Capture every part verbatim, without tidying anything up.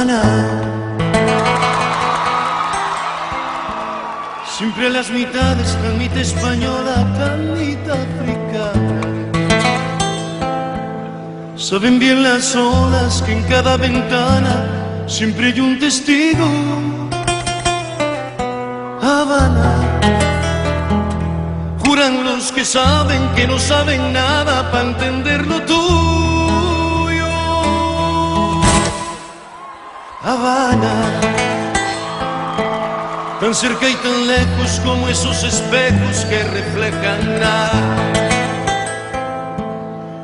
hermana. Siempre las mitades, la mitad española, la mitad africana. Saben bien las olas que en cada ventana siempre hay un testigo. Habana. Juran los que saben que no saben nada para entenderlo tuyo. Habana. Tan cerca y tan lejos como esos espejos que reflejan nada.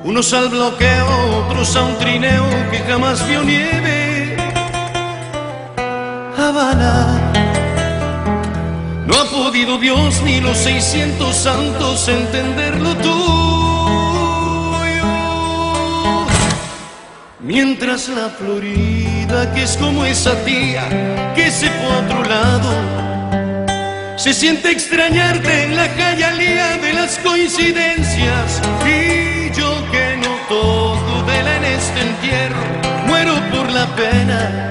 Unos al bloqueo, otros a un trineo que jamás vio nieve. Habana. No ha podido Dios ni los seiscientos santos entenderlo tuyo. Mientras la Florida, que es como esa tía que se fue a otro lado, se siente extrañarte en la callalía de las coincidencias. Y yo que no toco vela en este entierro, muero por la pena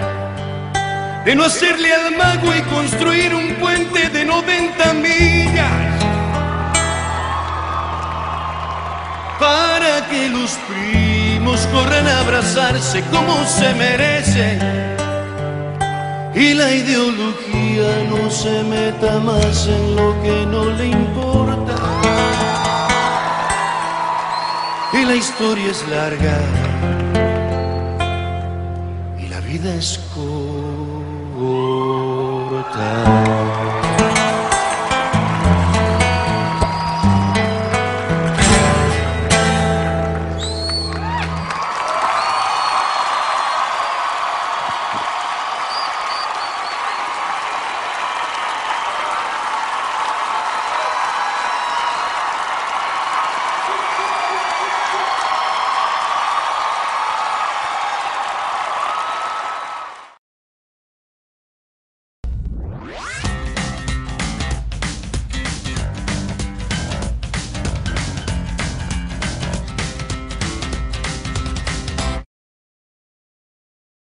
de no hacerle al mago y construir un puente de noventa millas para que los primos corran a abrazarse como se merecen y la ideología no se meta más en lo que no le importa. Y la historia es larga y la vida es corta.